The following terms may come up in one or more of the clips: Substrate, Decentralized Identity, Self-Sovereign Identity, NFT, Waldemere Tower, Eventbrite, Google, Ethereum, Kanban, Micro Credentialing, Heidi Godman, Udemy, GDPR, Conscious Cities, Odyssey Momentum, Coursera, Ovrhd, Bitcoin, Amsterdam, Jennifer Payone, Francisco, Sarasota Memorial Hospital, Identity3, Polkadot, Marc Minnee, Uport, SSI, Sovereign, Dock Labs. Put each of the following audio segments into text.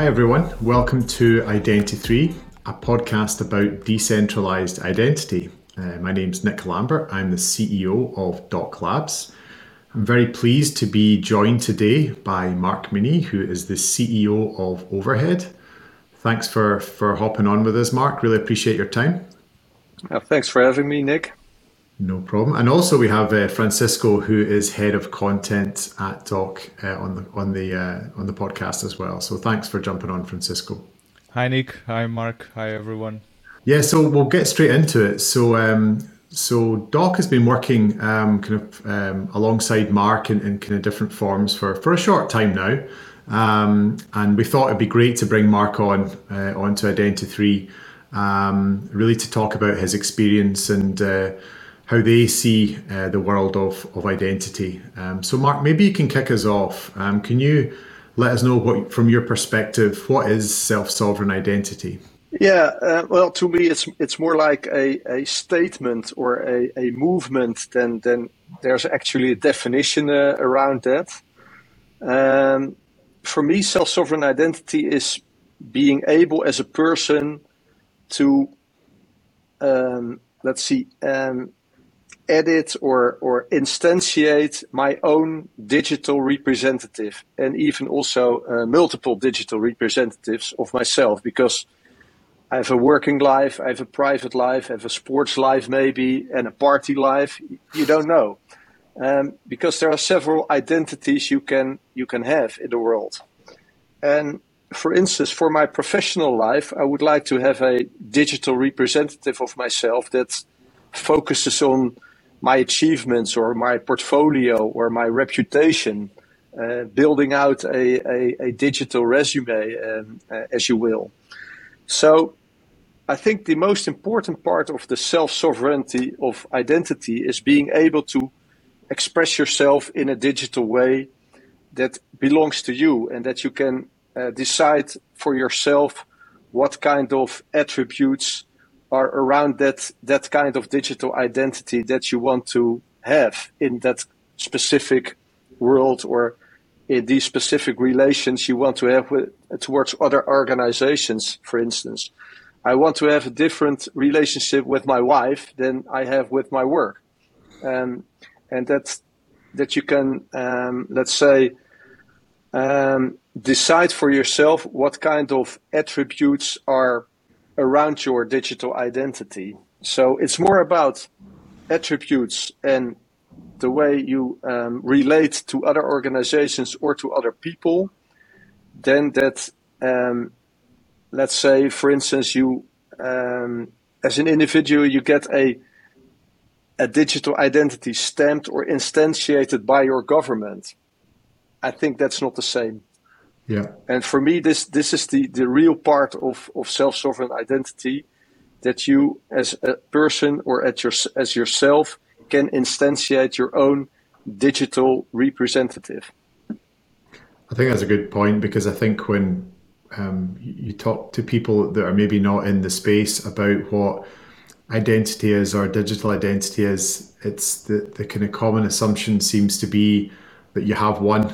Hi everyone, welcome to Identity3, a podcast about decentralized identity. My name's Nick Lambert, I'm the CEO of Dock Labs. I'm very pleased to be joined today by Marc Minnee, who is the CEO of Ovrhd. Thanks for hopping on with us, Marc, really appreciate your time. Thanks for having me, Nick. No problem. And also we have Francisco, who is head of content at Dock on the podcast as well. So thanks for jumping on, Francisco. Hi, Nick. Hi, Marc. Hi, everyone. Yeah, so we'll get straight into it. So Dock has been working alongside Marc in kind of different forms for a short time now, and we thought it'd be great to bring Marc onto Identity3, really to talk about his experience and how they see the world of identity. So Marc, maybe you can kick us off. Can you let us know what, from your perspective, what is self-sovereign identity? Yeah, well, to me, it's more like a statement or a movement than there's actually a definition around that. For me, self-sovereign identity is being able as a person to, edit or instantiate my own digital representative, and even also multiple digital representatives of myself, because I have a working life, I have a private life, I have a sports life maybe, and a party life. You don't know, because there are several identities you can have in the world. And for instance, for my professional life, I would like to have a digital representative of myself that focuses on my achievements or my portfolio or my reputation, building out a digital resume, as you will. So I think the most important part of the self-sovereignty of identity is being able to express yourself in a digital way that belongs to you, and that you can decide for yourself what kind of attributes are around that kind of digital identity that you want to have in that specific world, or in these specific relations you want to have towards other organizations, for instance. I want to have a different relationship with my wife than I have with my work. And that you can, decide for yourself what kind of attributes are around your digital identity. So it's more about attributes and the way you relate to other organizations or to other people, than that, for instance, you as an individual, you get a digital identity stamped or instantiated by your government. I think that's not the same. Yeah. And for me, this is the real part of self-sovereign identity, that you as a person or as yourself can instantiate your own digital representative. I think that's a good point, because I think when you talk to people that are maybe not in the space about what identity is or digital identity is, it's the kind of common assumption seems to be that you have one,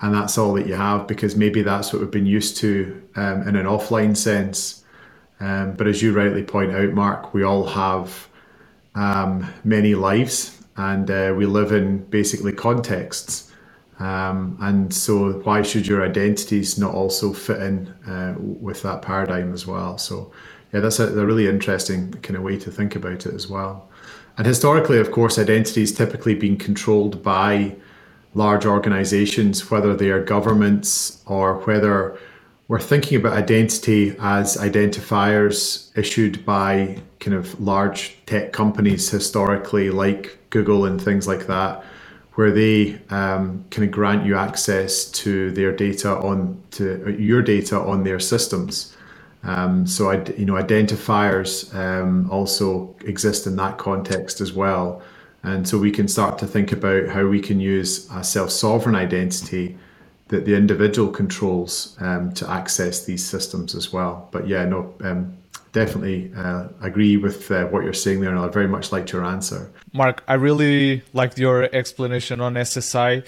and that's all that you have, because maybe that's what we've been used to in an offline sense. But as you rightly point out, Marc, we all have many lives, and we live in basically contexts. And so why should your identities not also fit in with that paradigm as well? So yeah, that's a really interesting kind of way to think about it as well. And historically, of course, identity has typically been controlled by large organizations, whether they are governments or whether we're thinking about identity as identifiers issued by kind of large tech companies historically, like Google and things like that, where they kind of grant you access to your data on their systems. So identifiers also exist in that context as well. And so we can start to think about how we can use a self-sovereign identity that the individual controls to access these systems as well. But yeah, no, definitely agree with what you're saying there, and I very much liked your answer. Marc, I really liked your explanation on SSI.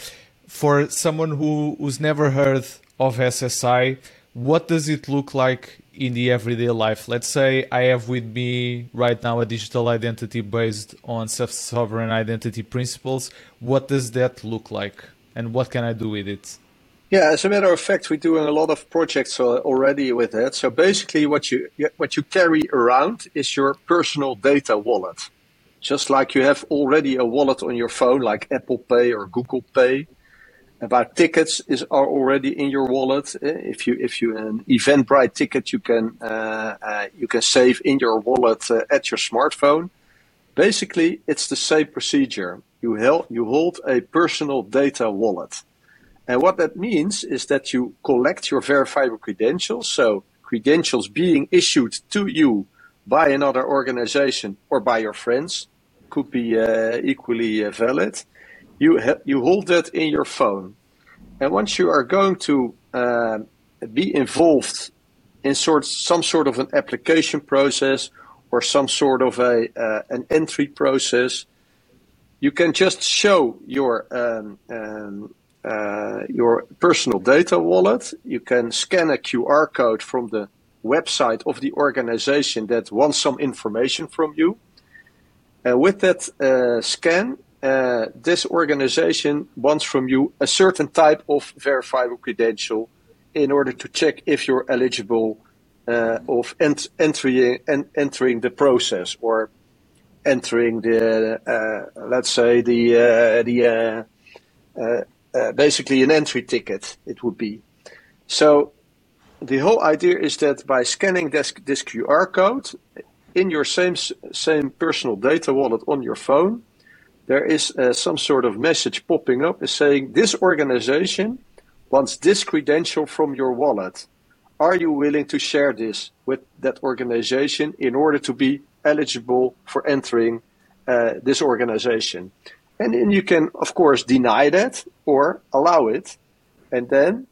For someone who's never heard of SSI, what does it look like in the everyday life? Let's say I have with me right now a digital identity based on self-sovereign identity principles. What does that look like and what can I do with it? Yeah, as a matter of fact, we're doing a lot of projects already with that. So basically what you carry around is your personal data wallet. Just like you have already a wallet on your phone, like Apple Pay or Google Pay. About tickets are already in your wallet. If you an Eventbrite ticket, you can save in your wallet at your smartphone. Basically, it's the same procedure. You hold a personal data wallet. And what that means is that you collect your verifiable credentials, so credentials being issued to you by another organization or by your friends, could be equally valid. You hold that in your phone. And once you are going to be involved in some sort of an application process or some sort of an entry process, you can just show your personal data wallet. You can scan a QR code from the website of the organization that wants some information from you. And with that scan, this organization wants from you a certain type of verifiable credential in order to check if you're eligible of entering the process or entering basically an entry ticket, it would be. So the whole idea is that by scanning this QR code in your same personal data wallet on your phone, there is some sort of message popping up is saying, this organization wants this credential from your wallet. Are you willing to share this with that organization in order to be eligible for entering this organization? And then you can, of course, deny that or allow it. And then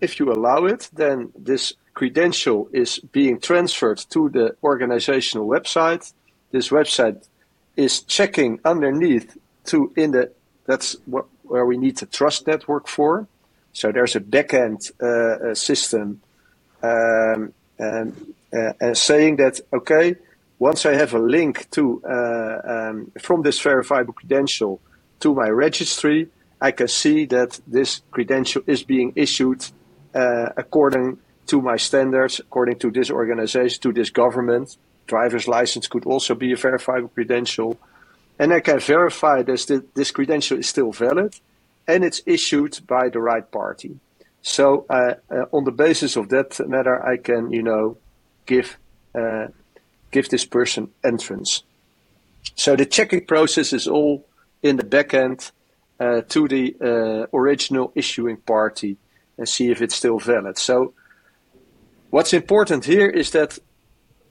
if you allow it, then this credential is being transferred to the organizational website. This website is checking underneath where we need the trust network for. So there's a backend system and saying that, okay, once I have a link to from this verifiable credential to my registry, I can see that this credential is being issued according to my standards, according to this organization, to this government. Driver's license could also be a verifiable credential. And I can verify this credential is still valid and it's issued by the right party. So on the basis of that matter, I can, give this person entrance. So the checking process is all in the back end to the original issuing party and see if it's still valid. So what's important here is that,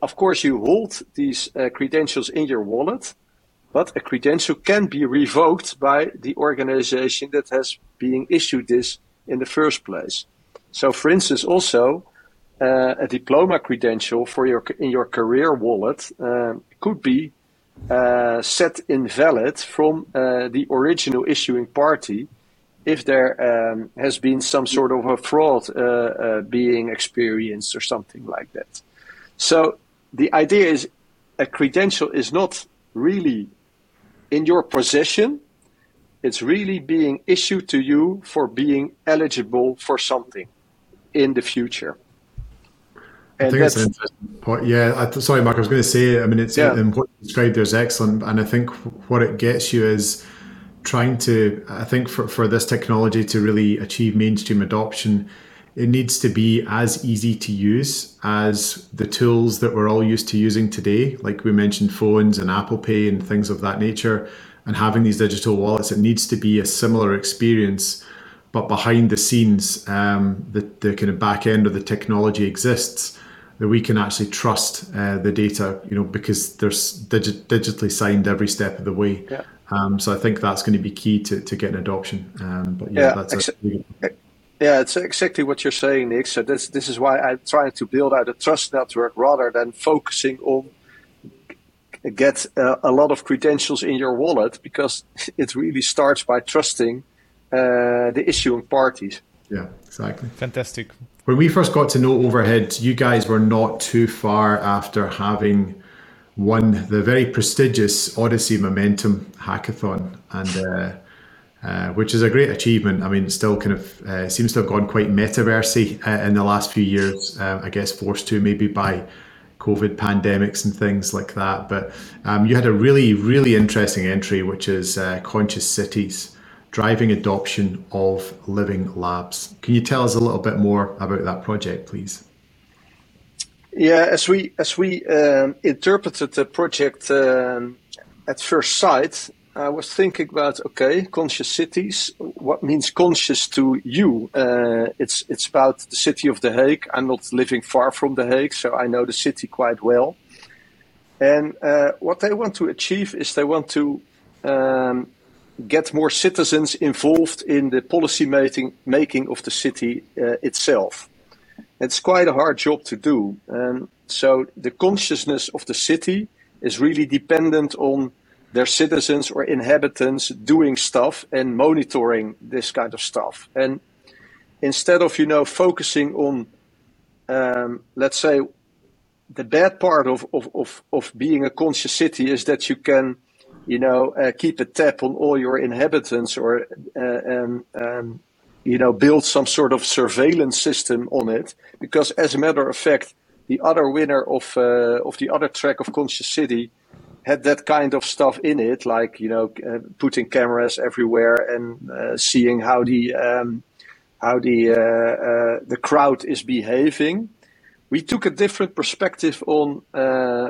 of course, you hold these credentials in your wallet, but a credential can be revoked by the organization that has been issued this in the first place. So, for instance, also a diploma credential in your career wallet could be set invalid from the original issuing party if there has been some sort of a fraud being experienced or something like that. So the idea is a credential is not really in your possession. It's really being issued to you for being eligible for something in the future. And I think that's an interesting point. Yeah, sorry, Marc, I was going to say, I mean, what you described there is excellent. And I think what it gets you is trying to, I think for this technology to really achieve mainstream adoption, it needs to be as easy to use as the tools that we're all used to using today. Like we mentioned, phones and Apple Pay and things of that nature, and having these digital wallets, it needs to be a similar experience, but behind the scenes, the kind of back end of the technology exists that we can actually trust the data, because they're digitally signed every step of the way. Yeah. So I think that's going to be key to getting adoption. Yeah, it's exactly what you're saying, Nick. So this is why I'm trying to build out a trust network rather than focusing on get a lot of credentials in your wallet, because it really starts by trusting the issuing parties. Yeah, exactly. Fantastic. When we first got to know Ovrhd, you guys were not too far after having won the very prestigious Odyssey Momentum hackathon, and which is a great achievement. I mean, it still kind of seems to have gone quite metaversy in the last few years, I guess forced to maybe by COVID pandemics and things like that. But you had a really, really interesting entry, which is Conscious Cities, driving adoption of living labs. Can you tell us a little bit more about that project, please? Yeah, as we interpreted the project at first sight, I was thinking about, okay, conscious cities, what means conscious to you? It's about the city of The Hague. I'm not living far from The Hague, so I know the city quite well. And what they want to achieve is they want to get more citizens involved in the policy making of the city itself. It's quite a hard job to do. So the consciousness of the city is really dependent on their citizens or inhabitants doing stuff and monitoring this kind of stuff. And instead of, you know, focusing on, let's say, the bad part of being a conscious city is that you can, you know, keep a tab on all your inhabitants or, you know, build some sort of surveillance system on it. Because as a matter of fact, the other winner of the other track of Conscious City had that kind of stuff in it, like, you know, putting cameras everywhere and seeing how the crowd is behaving. We took a different perspective on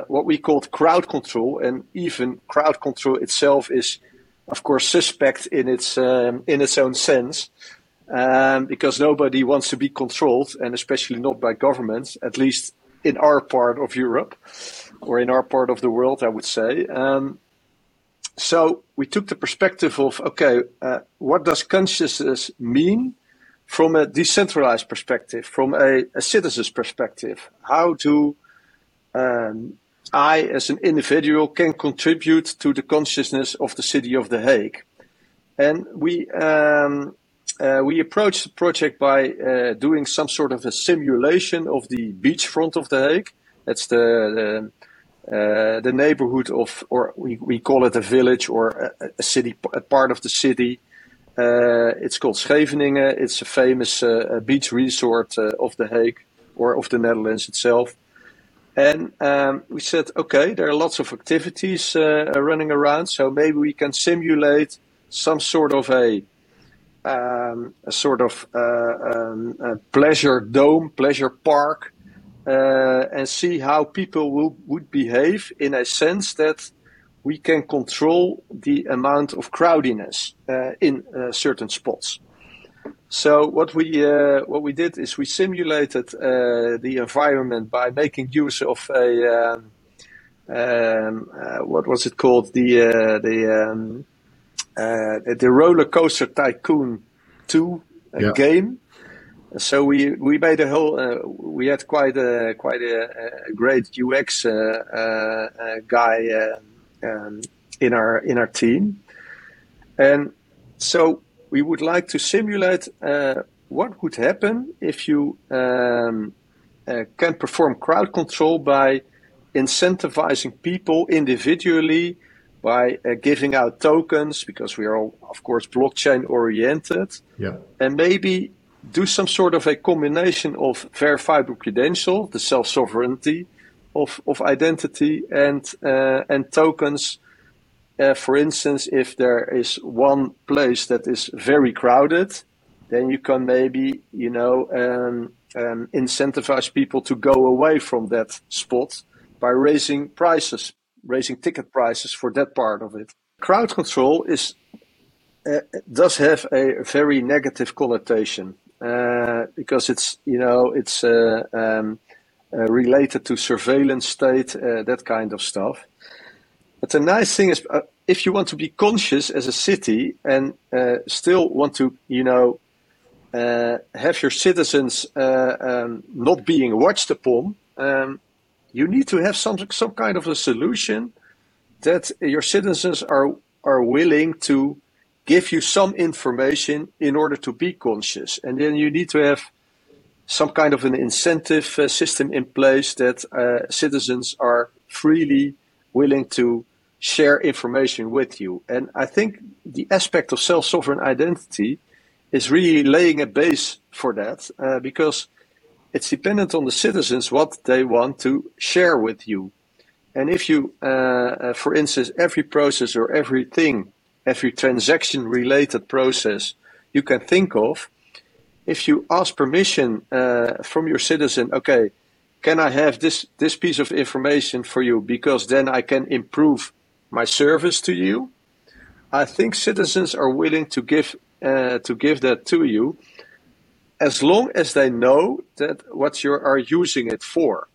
what we called crowd control, and even crowd control itself is, of course, suspect in its own sense, because nobody wants to be controlled, and especially not by governments, at least in our part of Europe. Or in our part of the world, I would say. So we took the perspective of, okay, what does consciousness mean from a decentralized perspective, from a citizen's perspective? How do I, as an individual, can contribute to the consciousness of the city of The Hague? And we approached the project by doing some sort of a simulation of the beachfront of The Hague. That's the neighborhood of, or we call it a village or a city, a part of the city. It's called Scheveningen. It's a famous beach resort of The Hague or of the Netherlands itself. And we said, okay, there are lots of activities running around, so maybe we can simulate some sort of a pleasure dome, pleasure park. And see how people would behave in a sense that we can control the amount of crowdiness in certain spots. So what we did is we simulated the environment by making use of what was it called, the Roller Coaster Tycoon 2 game. So we made a whole. We had quite a great UX guy in our team, and so we would like to simulate what would happen if you can perform crowd control by incentivizing people individually by giving out tokens, because we are all, of course, blockchain oriented, and maybe do some sort of a combination of verifiable credential, the self-sovereignty of identity, and tokens. For instance, if there is one place that is very crowded, then you can maybe, you know, incentivize people to go away from that spot by raising prices, raising ticket prices for that part of it. Crowd control is does have a very negative connotation. Because it's, you know, it's related to surveillance state, that kind of stuff. But the nice thing is, if you want to be conscious as a city and still want to, you know, have your citizens not being watched upon, you need to have some kind of a solution that your citizens are willing to give you some information in order to be conscious. And then you need to have some kind of an incentive system in place that citizens are freely willing to share information with you. And I think the aspect of self-sovereign identity is really laying a base for that, because it's dependent on the citizens what they want to share with you. And if you, for instance, every process or everything, every transaction-related process you can think of, if you ask permission from your citizen, okay, can I have this piece of information for you because then I can improve my service to you? I think citizens are willing to give that to you, as long as they know that what you are using it for.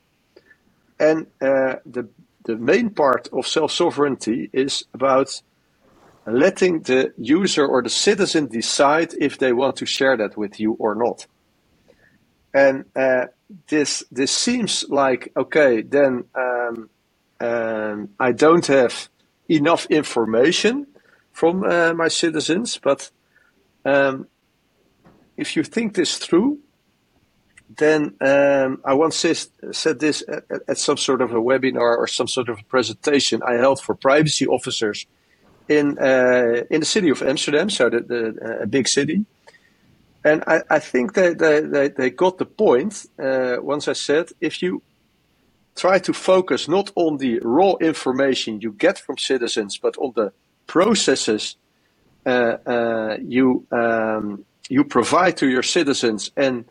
And the main part of self-sovereignty is about letting the user or the citizen decide if they want to share that with you or not. And this seems like, okay, then I don't have enough information from my citizens, but if you think this through, then I once said this at some sort of a webinar or some sort of a presentation I held for privacy officers in the city of Amsterdam, so a big city. And I think they got the point once I said, if you try to focus not on the raw information you get from citizens, but on the processes you provide to your citizens and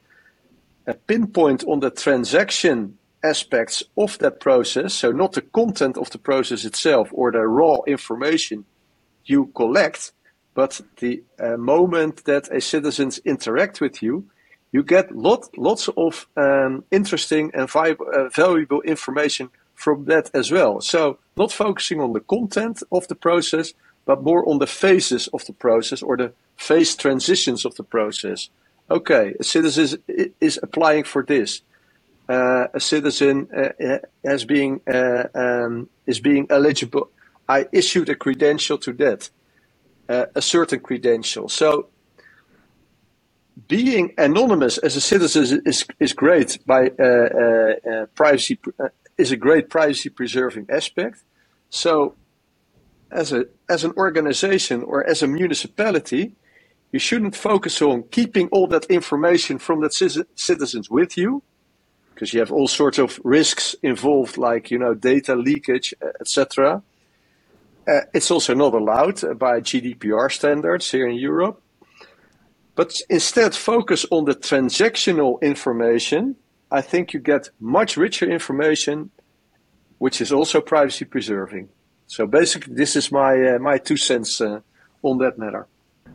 a pinpoint on the transaction aspects of that process, so not the content of the process itself or the raw information you collect, but the moment that a citizens interact with you, you get lots of interesting and valuable information from that as well. So not focusing on the content of the process, but more on the phases of the process or the phase transitions of the process. Okay, a citizen is applying for this. A citizen is being eligible. I issued a credential to that, a certain credential. So being anonymous as a citizen is great by privacy, is a great privacy preserving aspect. So as an organization or as a municipality, you shouldn't focus on keeping all that information from that citizens with you, because you have all sorts of risks involved, like, you know, data leakage, etc. It's also not allowed by GDPR standards here in Europe. But instead, focus on the transactional information. I think you get much richer information, which is also privacy preserving. So basically, this is my 2 cents on that matter.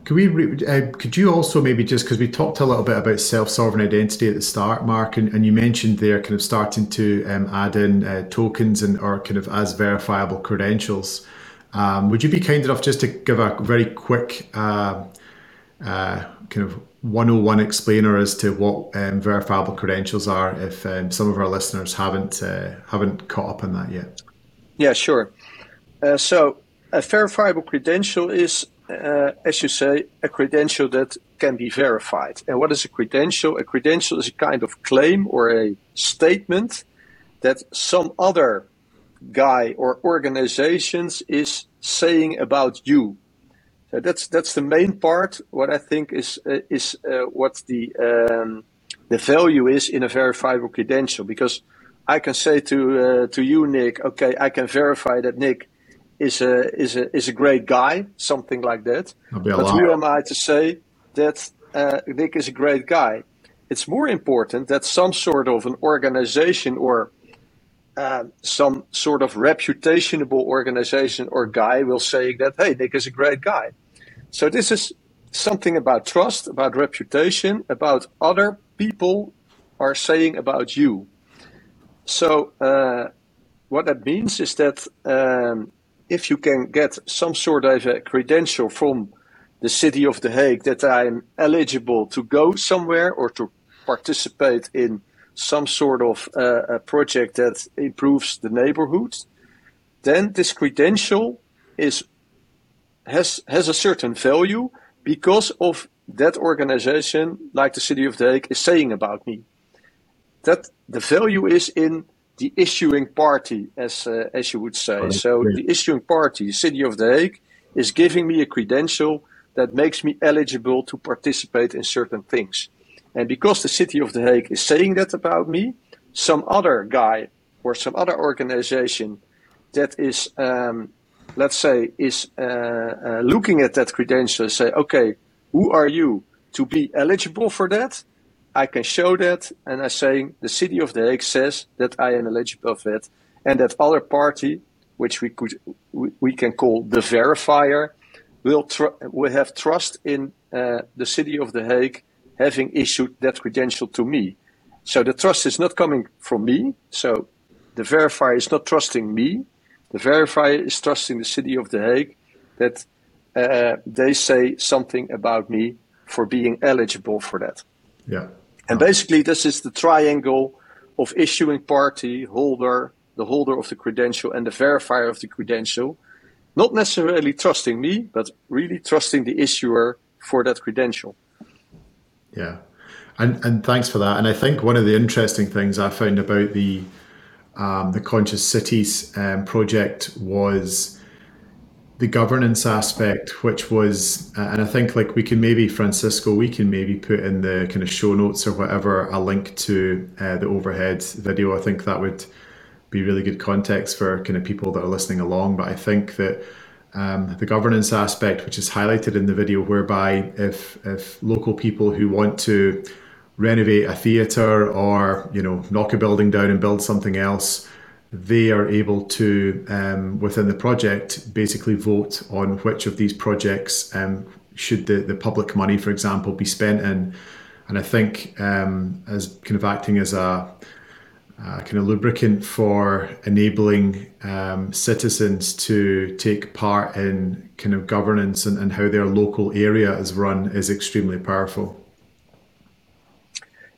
Could you also maybe just, because we talked a little bit about self-sovereign identity at the start, Marc, and you mentioned there kind of starting to add in tokens and or kind of as verifiable credentials. Would you be kind enough just to give a very quick kind of 101 explainer as to what verifiable credentials are, if some of our listeners haven't caught up on that yet? Yeah, sure. So a verifiable credential is, as you say, a credential that can be verified. And what is a credential? A credential is a kind of claim or a statement that some other guy or organizations is saying about you. So that's the main part. What I think is what the value is in a verifiable credential, because I can say to you, Nick, okay, I can verify that Nick is a great guy, something like that. But who am I to say that Nick is a great guy? It's more important that some sort of an organization or some sort of reputationable organization or guy will say that, hey, Nick is a great guy. So this is something about trust, about reputation, about other people are saying about you. So what that means is that if you can get some sort of a credential from the city of The Hague that I'm eligible to go somewhere or to participate in some sort of a project that improves the neighborhood, then this credential has a certain value because of that organization, like the city of The Hague, is saying about me. that the value is in the issuing party, as you would say. Right. So right. The issuing party, City of The Hague, is giving me a credential that makes me eligible to participate in certain things. And because the City of The Hague is saying that about me, some other guy or some other organization that is, let's say, is looking at that credential and say, okay, who are you to be eligible for that? I can show that, and I'm saying the City of The Hague says that I am eligible for that. And that other party, which we can call the verifier, will have trust in the City of The Hague having issued that credential to me. So the trust is not coming from me. So the verifier is not trusting me. The verifier is trusting the City of The Hague that they say something about me for being eligible for that. Yeah. And basically, this is the triangle of issuing party, holder, the holder of the credential, and the verifier of the credential. Not necessarily trusting me, but really trusting the issuer for that credential. Yeah. And thanks for that. And I think one of the interesting things I found about the Conscious Cities project was the governance aspect, which was, and I think like we can maybe, Francisco, we can maybe put in the kind of show notes or whatever, a link to the Ovrhd video. I think that would be really good context for kind of people that are listening along. But I think that the governance aspect, which is highlighted in the video, whereby if local people who want to renovate a theatre or, you know, knock a building down and build something else, they are able to, within the project, basically vote on which of these projects should the public money, for example, be spent in. And I think as kind of acting as a kind of lubricant for enabling citizens to take part in kind of governance and how their local area is run is extremely powerful.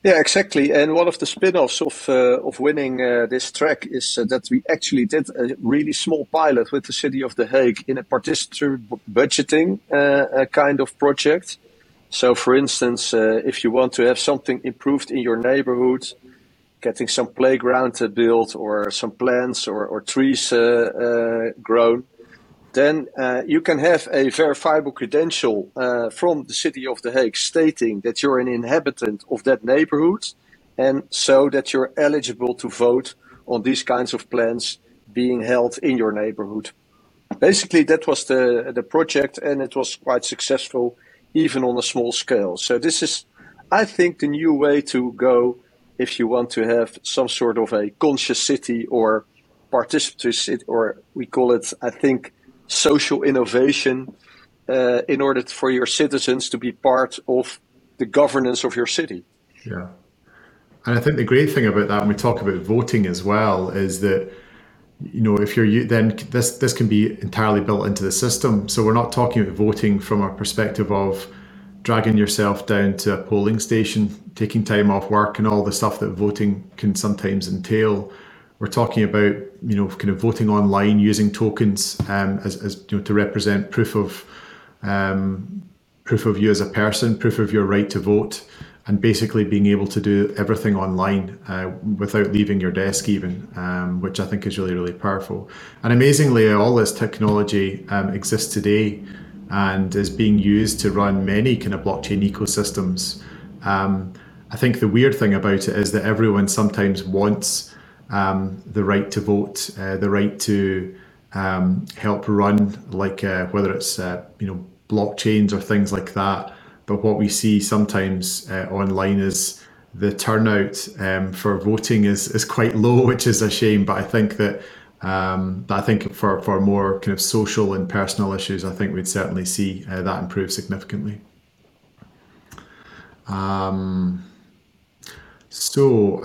Yeah, exactly. And one of the spin-offs of winning this track is that we actually did a really small pilot with the City of The Hague in a participatory budgeting kind of project. So, for instance, if you want to have something improved in your neighborhood, getting some playground built or some plants or trees grown, then you can have a verifiable credential from the City of The Hague stating that you're an inhabitant of that neighborhood, and so that you're eligible to vote on these kinds of plans being held in your neighborhood. Basically, that was the project, and it was quite successful, even on a small scale. So this is, I think, the new way to go if you want to have some sort of a conscious city or participatory city, or we call it, I think, social innovation, in order for your citizens to be part of the governance of your city. Yeah. And I think the great thing about that, when we talk about voting as well, is that, you know, if you're, then this can be entirely built into the system. So we're not talking about voting from a perspective of dragging yourself down to a polling station, taking time off work and all the stuff that voting can sometimes entail. We're talking about, you know, kind of voting online using tokens as you know, to represent proof of you as a person, proof of your right to vote, and basically being able to do everything online without leaving your desk even, which I think is really, really powerful. And amazingly, all this technology exists today and is being used to run many kind of blockchain ecosystems. I think the weird thing about it is that everyone sometimes wants the right to vote, the right to help run, like whether it's you know, blockchains or things like that. But what we see sometimes online is the turnout for voting is quite low, which is a shame. But I think that for more kind of social and personal issues, I think we'd certainly see that improve significantly.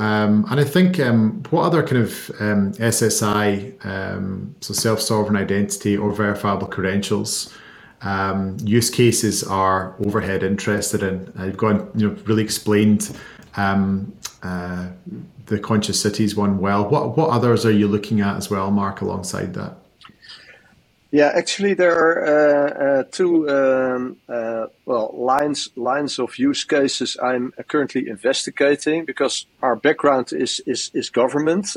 And I think what other kind of SSI, so self-sovereign identity or verifiable credentials, use cases are Ovrhd interested in? I've gone, you know, really explained the Conscious Cities one well. What others are you looking at as well, Marc, alongside that? Yeah, actually, there are two lines of use cases I'm currently investigating, because our background is government.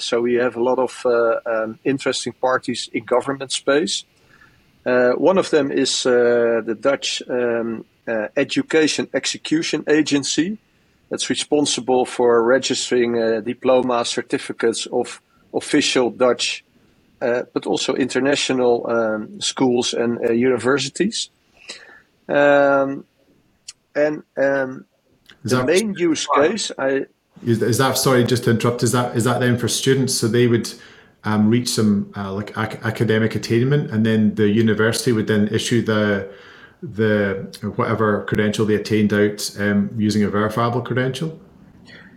So we have a lot of interesting parties in government space. One of them is the Dutch Education Execution Agency. That's responsible for registering diploma certificates of official Dutch but also international schools and universities. The main use case, is that then for students? So they would reach some academic attainment, and then the university would then issue the whatever credential they attained out using a verifiable credential.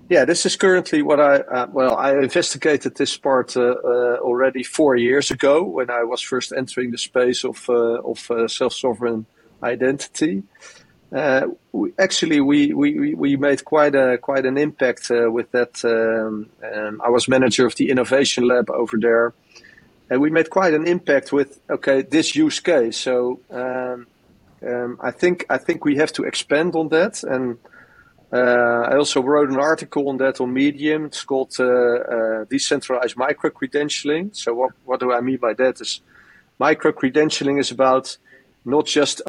Yeah, this is currently what I investigated this part already 4 years ago when I was first entering the space of self-sovereign identity. We made quite an impact with that. I was manager of the innovation lab over there, and we made quite an impact with this use case. So I think we have to expand on that. And I also wrote an article on that on Medium. It's called Decentralized Micro-Credentialing. So what do I mean by that is micro-credentialing is about not just,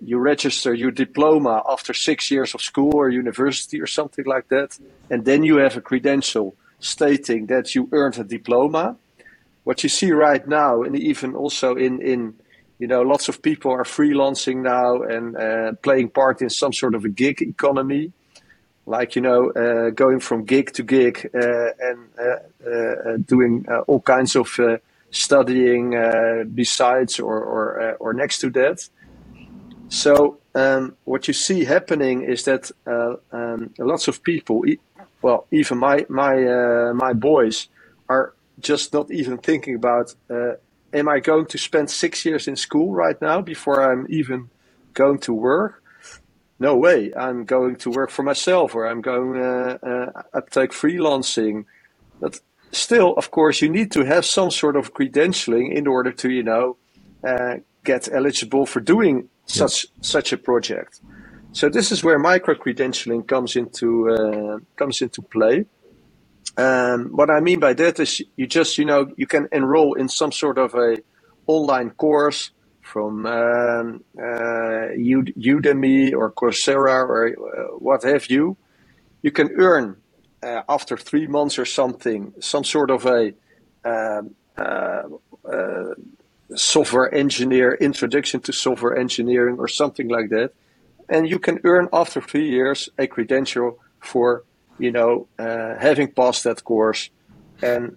you register your diploma after 6 years of school or university or something like that, and then you have a credential stating that you earned a diploma. What you see right now, and even also in lots of people are freelancing now and playing part in some sort of a gig economy. Like, going from gig to gig and doing all kinds of studying besides or next to that. So what you see happening is that lots of people, even my boys, are just not even thinking about, am I going to spend 6 years in school right now before I'm even going to work? No way, I'm going to work for myself, or I'm going to uptake freelancing. But still, of course, you need to have some sort of credentialing in order to, get eligible for doing such a project. So this is where micro-credentialing comes into play. What I mean by that is you just, you can enroll in some sort of a online course from Udemy or Coursera or what have you. You can earn after 3 months or something, some sort of a software engineer, introduction to software engineering or something like that. And you can earn after 3 years a credential for, having passed that course and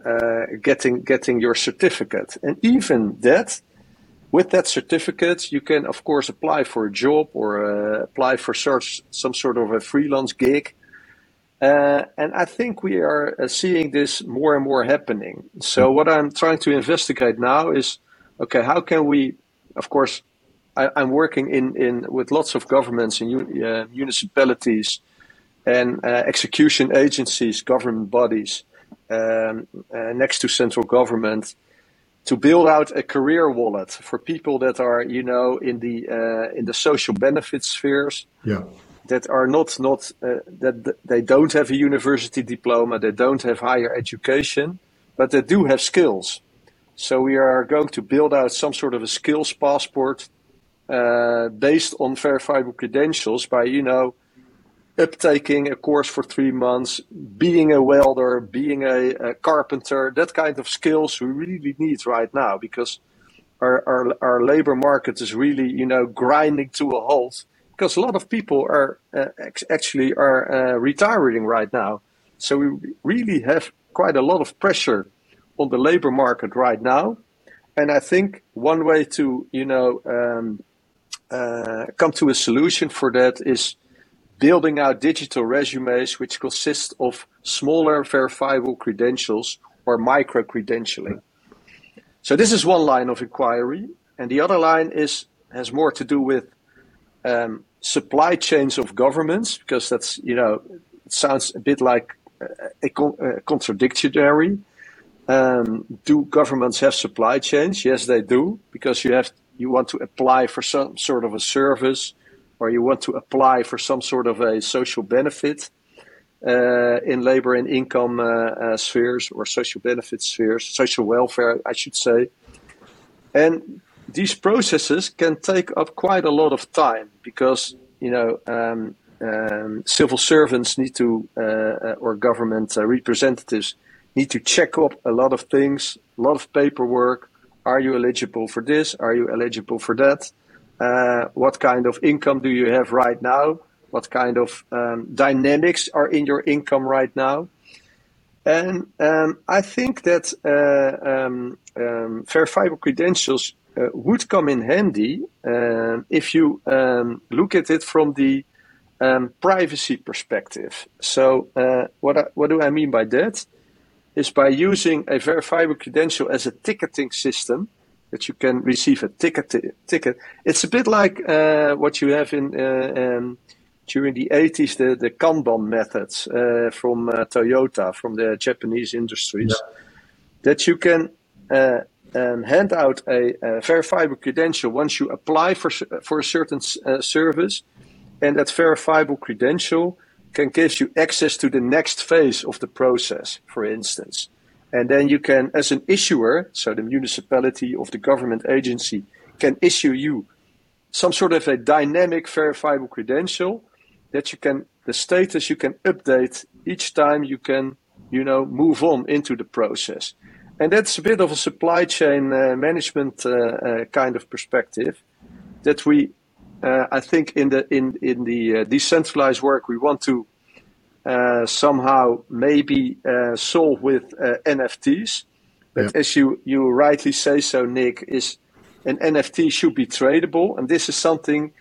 getting your certificate. And even that, with that certificate, you can, of course, apply for a job or apply for some sort of a freelance gig. And I think we are seeing this more and more happening. So what I'm trying to investigate now is, how can we, of course, I'm working with lots of governments and municipalities and execution agencies, government bodies, next to central government, to build out a career wallet for people that are, in the social benefit spheres, that are not they don't have a university diploma, they don't have higher education, but they do have skills. So we are going to build out some sort of a skills passport based on verifiable credentials by, uptaking a course for 3 months, being a welder, being a carpenter, that kind of skills we really need right now, because our labor market is really, grinding to a halt, because a lot of people are actually retiring right now. So we really have quite a lot of pressure on the labor market right now. And I think one way to, come to a solution for that is building out digital resumes, which consist of smaller verifiable credentials or micro-credentialing. So this is one line of inquiry. And the other line has more to do with supply chains of governments, because that's, it sounds a bit like a contradictory. Do governments have supply chains? Yes, they do, because you want to apply for some sort of a service, or you want to apply for some sort of a social benefit in labor and income spheres, or social benefit spheres, social welfare, I should say. And these processes can take up quite a lot of time because, you know, civil servants need to, or government representatives need to check up a lot of things, a lot of paperwork. Are you eligible for this? Are you eligible for that? What kind of income do you have right now? What kind of dynamics are in your income right now? And I think that verifiable credentials would come in handy if you look at it from the privacy perspective. So what do I mean by that? Is by using a verifiable credential as a ticketing system, that you can receive a ticket. It's a bit like what you have in during the 80s, the Kanban methods from Toyota, from the Japanese industries, yeah. That you can hand out a verifiable credential once you apply for a certain service, and that verifiable credential can give you access to the next phase of the process, for instance. And then you can, as an issuer, so the municipality of the government agency can issue you some sort of a dynamic verifiable credential that you can, the status you can update each time you can, you know, move on into the process. And that's a bit of a supply chain management kind of perspective that we, I think in the decentralized work we want to somehow maybe solve with NFTs. But yep. As you rightly say so, Nick, is an NFT should be tradable, and this is something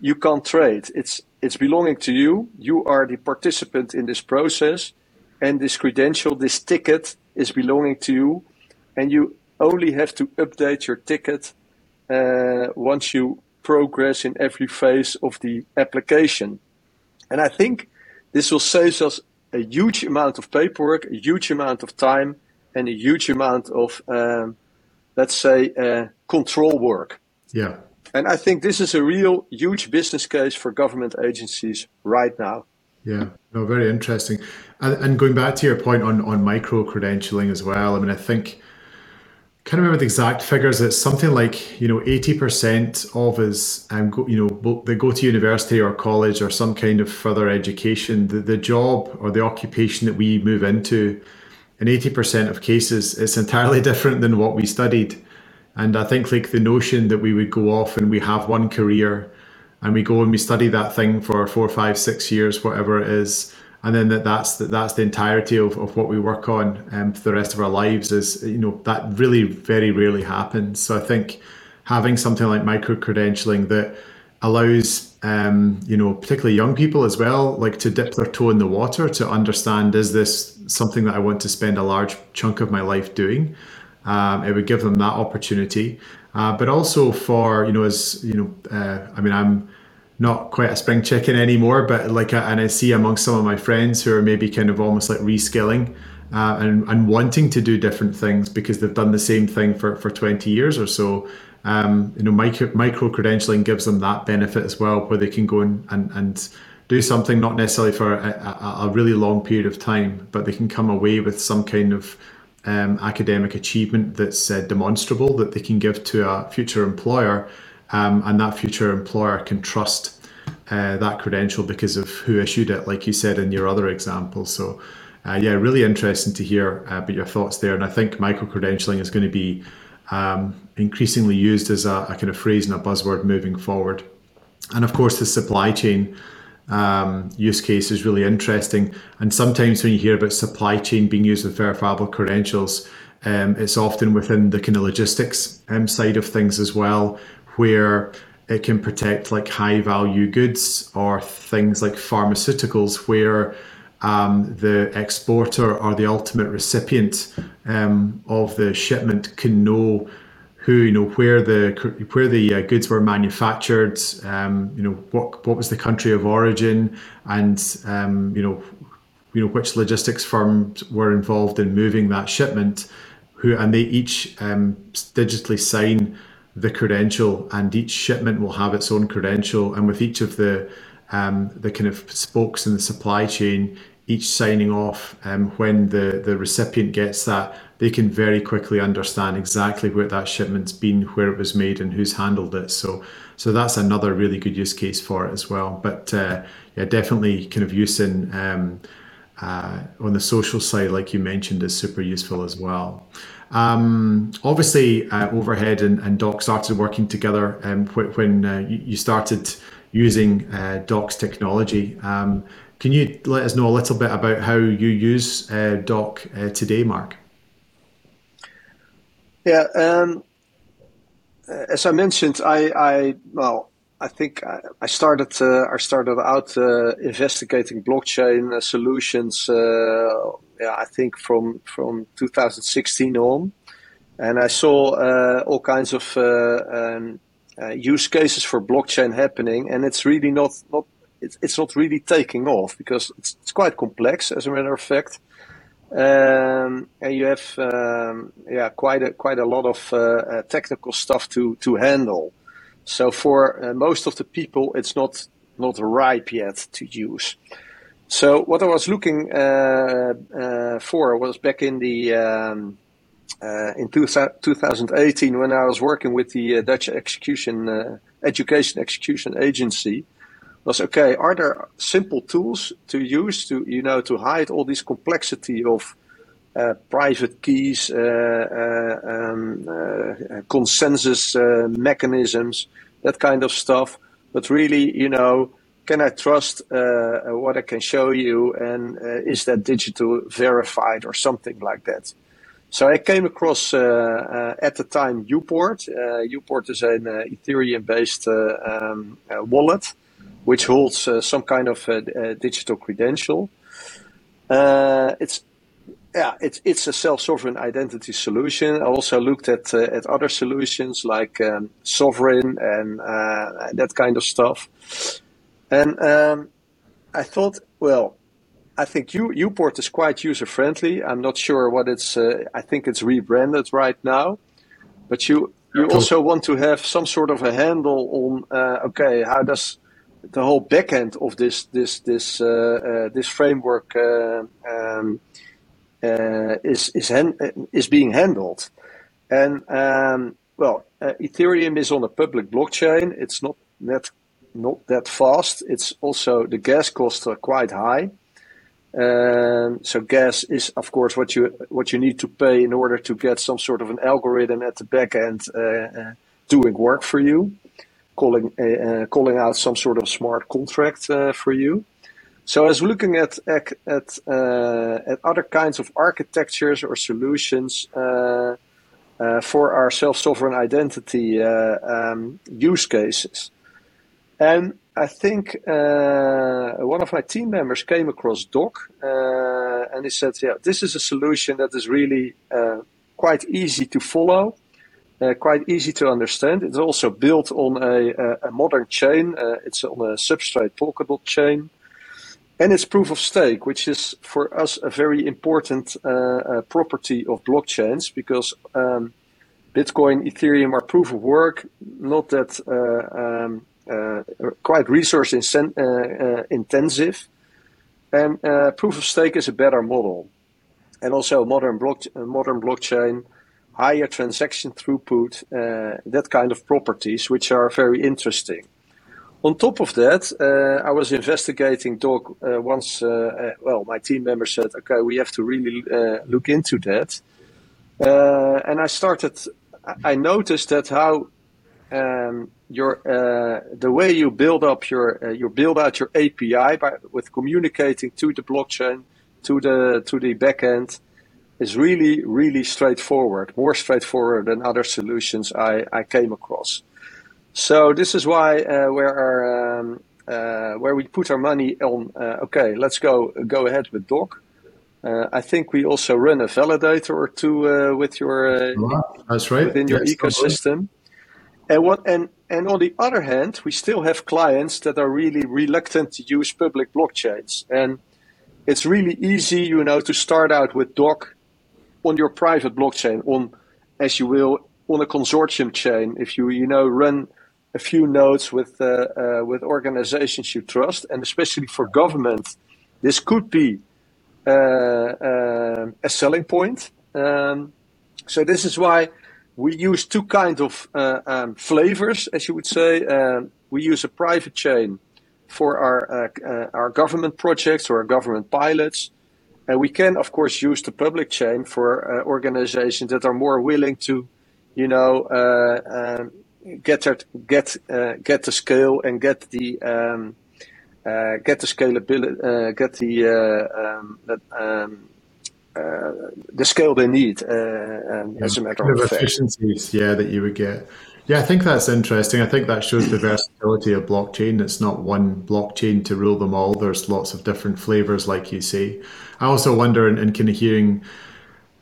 you can't trade. It's belonging to you. You are the participant in this process, and this credential, this ticket is belonging to you, and you only have to update your ticket once you progress in every phase of the application. And I think this will save us a huge amount of paperwork, a huge amount of time, and a huge amount of, let's say, control work. Yeah. And I think this is a real huge business case for government agencies right now. Yeah, no, very interesting. And going back to your point on micro-credentialing as well, I mean, I think, I can't remember the exact figures, it's something like, you know, 80% of us, they go to university or college or some kind of further education, the job or the occupation that we move into, in 80% of cases, it's entirely different than what we studied. And I think like the notion that we would go off and we have one career and we go and we study that thing for 4, 5, 6 years, whatever it is, and then that's the entirety of what we work on for the rest of our lives is, you know, that really very rarely happens. So I think having something like micro-credentialing that allows, you know, particularly young people as well, like to dip their toe in the water to understand, is this something that I want to spend a large chunk of my life doing? It would give them that opportunity. But also for, you know, as, you know, I mean, I'm not quite a spring chicken anymore, but like, and I see amongst some of my friends who are maybe kind of almost like reskilling and wanting to do different things because they've done the same thing for 20 years or so. You know, micro-credentialing gives them that benefit as well, where they can go and do something, not necessarily for a really long period of time, but they can come away with some kind of academic achievement that's demonstrable, that they can give to a future employer. And that future employer can trust that credential because of who issued it, like you said in your other example. So yeah, really interesting to hear about your thoughts there. And I think micro-credentialing is going to be increasingly used as a kind of phrase and a buzzword moving forward. And of course, the supply chain use case is really interesting. And sometimes when you hear about supply chain being used with verifiable credentials, it's often within the kind of logistics side of things as well, where it can protect like high value goods or things like pharmaceuticals, where the exporter or the ultimate recipient of the shipment can know who, you know, where the goods were manufactured, you know, what was the country of origin, and you know, which logistics firms were involved in moving that shipment. and they each digitally sign the credential, and each shipment will have its own credential. And with each of the kind of spokes in the supply chain, each signing off, when the recipient gets that, they can very quickly understand exactly where that shipment's been, where it was made, and who's handled it. So that's another really good use case for it as well. But yeah, definitely kind of use in on the social side, like you mentioned, is super useful as well. Obviously, Ovrhd and Dock started working together when you started using Dock's technology. Can you let us know a little bit about how you use Dock today, Marc? Yeah, as I mentioned, I started out investigating blockchain solutions. I think from 2016 on, and I saw all kinds of use cases for blockchain happening, and it's really not really taking off because it's quite complex, as a matter of fact. And you have quite a lot of technical stuff to handle. So for most of the people, it's not ripe yet to use. So what I was looking for was back in the in 2018 when I was working with the Dutch Education Execution Agency. Was okay. Are there simple tools to use to hide all this complexity of private keys, consensus mechanisms, that kind of stuff? But really, can I trust what I can show you, and is that digital verified or something like that? So I came across at the time Uport. Uport is an Ethereum-based wallet, which holds some kind of digital credential. It's a self-sovereign identity solution. I also looked at other solutions like Sovereign and that kind of stuff. And I thought, I think Uport is quite user-friendly. I'm not sure what it's. I think it's rebranded right now, but you also want to have some sort of a handle on. How does the whole back end of this framework is being handled, and Ethereum is on a public blockchain. It's not that fast. It's also the gas costs are quite high. So gas is of course what you need to pay in order to get some sort of an algorithm at the back end doing work for you. Calling out some sort of smart contract for you. So I was looking at other kinds of architectures or solutions for our self-sovereign identity use cases. And I think one of my team members came across Dock and he said, this is a solution that is really quite easy to follow. Quite easy to understand. It's also built on a modern chain. It's on a Substrate Polkadot chain. And it's proof of stake, which is for us a very important property of blockchains because Bitcoin, Ethereum are proof of work, not that quite resource intensive. And proof of stake is a better model. And also modern blockchain, higher transaction throughput, that kind of properties, which are very interesting. On top of that, I was investigating Dock once. My team member said, "Okay, we have to really look into that." And I started. I noticed that how the way you build up you build out your API with communicating to the blockchain, to the backend. Is really, really straightforward, more straightforward than other solutions I came across. So this is why where we put our money on. Let's go ahead with Dock. I think we also run a validator or two with your ecosystem. Totally. And on the other hand, we still have clients that are really reluctant to use public blockchains, and it's really easy, to start out with Dock. on your private blockchain, on, as you will, on a consortium chain. If you, you know, run a few nodes with organizations you trust, and especially for government, this could be a selling point. So this is why we use two kind of flavors, as you would say. We use a private chain for our government projects or our government pilots. And we can, of course, use the public chain for organizations that are more willing to, you know, get the scale and get the scalability, the scale they need, as a matter of fact. Efficiencies, yeah, that you would get. Yeah, I think that's interesting. I think that shows the versatility of blockchain. It's not one blockchain to rule them all. There's lots of different flavors, like you say. I also wonder, and kind of hearing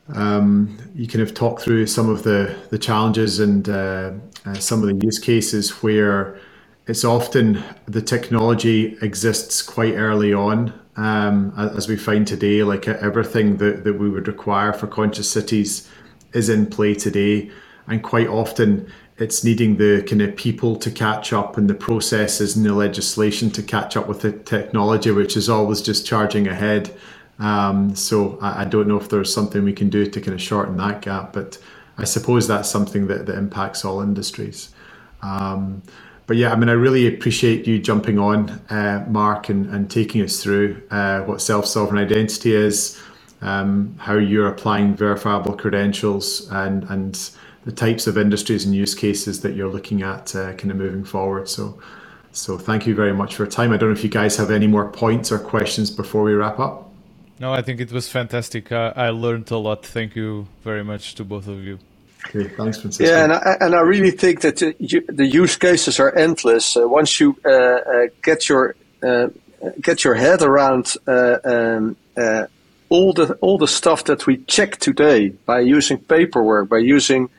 you kind of talk through some of the challenges and some of the use cases where it's often the technology exists quite early on, as we find today, like everything that we would require for conscious cities is in play today. And quite often it's needing the kind of people to catch up and the processes and the legislation to catch up with the technology, which is always just charging ahead. So I don't know if there's something we can do to kind of shorten that gap, but I suppose that's something that impacts all industries. But yeah, I mean, I really appreciate you jumping on, Marc, and taking us through what self-sovereign identity is, how you're applying verifiable credentials, and the types of industries and use cases that you're looking at kind of moving forward. So thank you very much for your time. I don't know if you guys have any more points or questions before we wrap up. No, I think it was fantastic. I learned a lot. Thank you very much to both of you. Okay, thanks, Francisco. Yeah, and I really think that the use cases are endless. Once you get your head around all the stuff that we check today by using paperwork, by using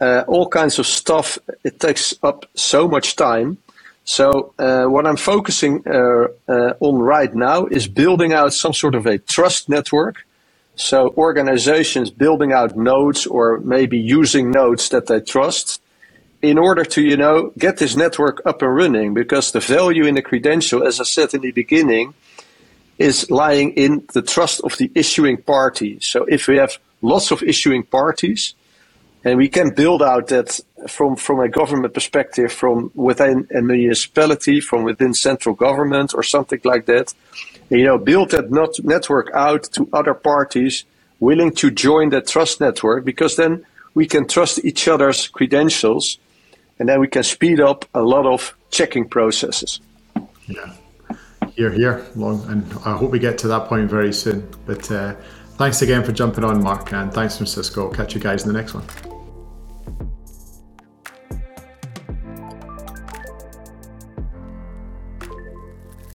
all kinds of stuff, it takes up so much time. So what I'm focusing on right now is building out some sort of a trust network. So organizations building out nodes, or maybe using nodes that they trust, in order to, you know, get this network up and running, because the value in the credential, as I said in the beginning, is lying in the trust of the issuing party. So if we have lots of issuing parties, and we can build out that from a government perspective, from within a municipality, from within central government or something like that, you know, build that network out to other parties willing to join that trust network, because then we can trust each other's credentials, and then we can speed up a lot of checking processes. Yeah, here, long, and I hope we get to that point very soon. But thanks again for jumping on, Marc, and thanks, Francisco. Catch you guys in the next one.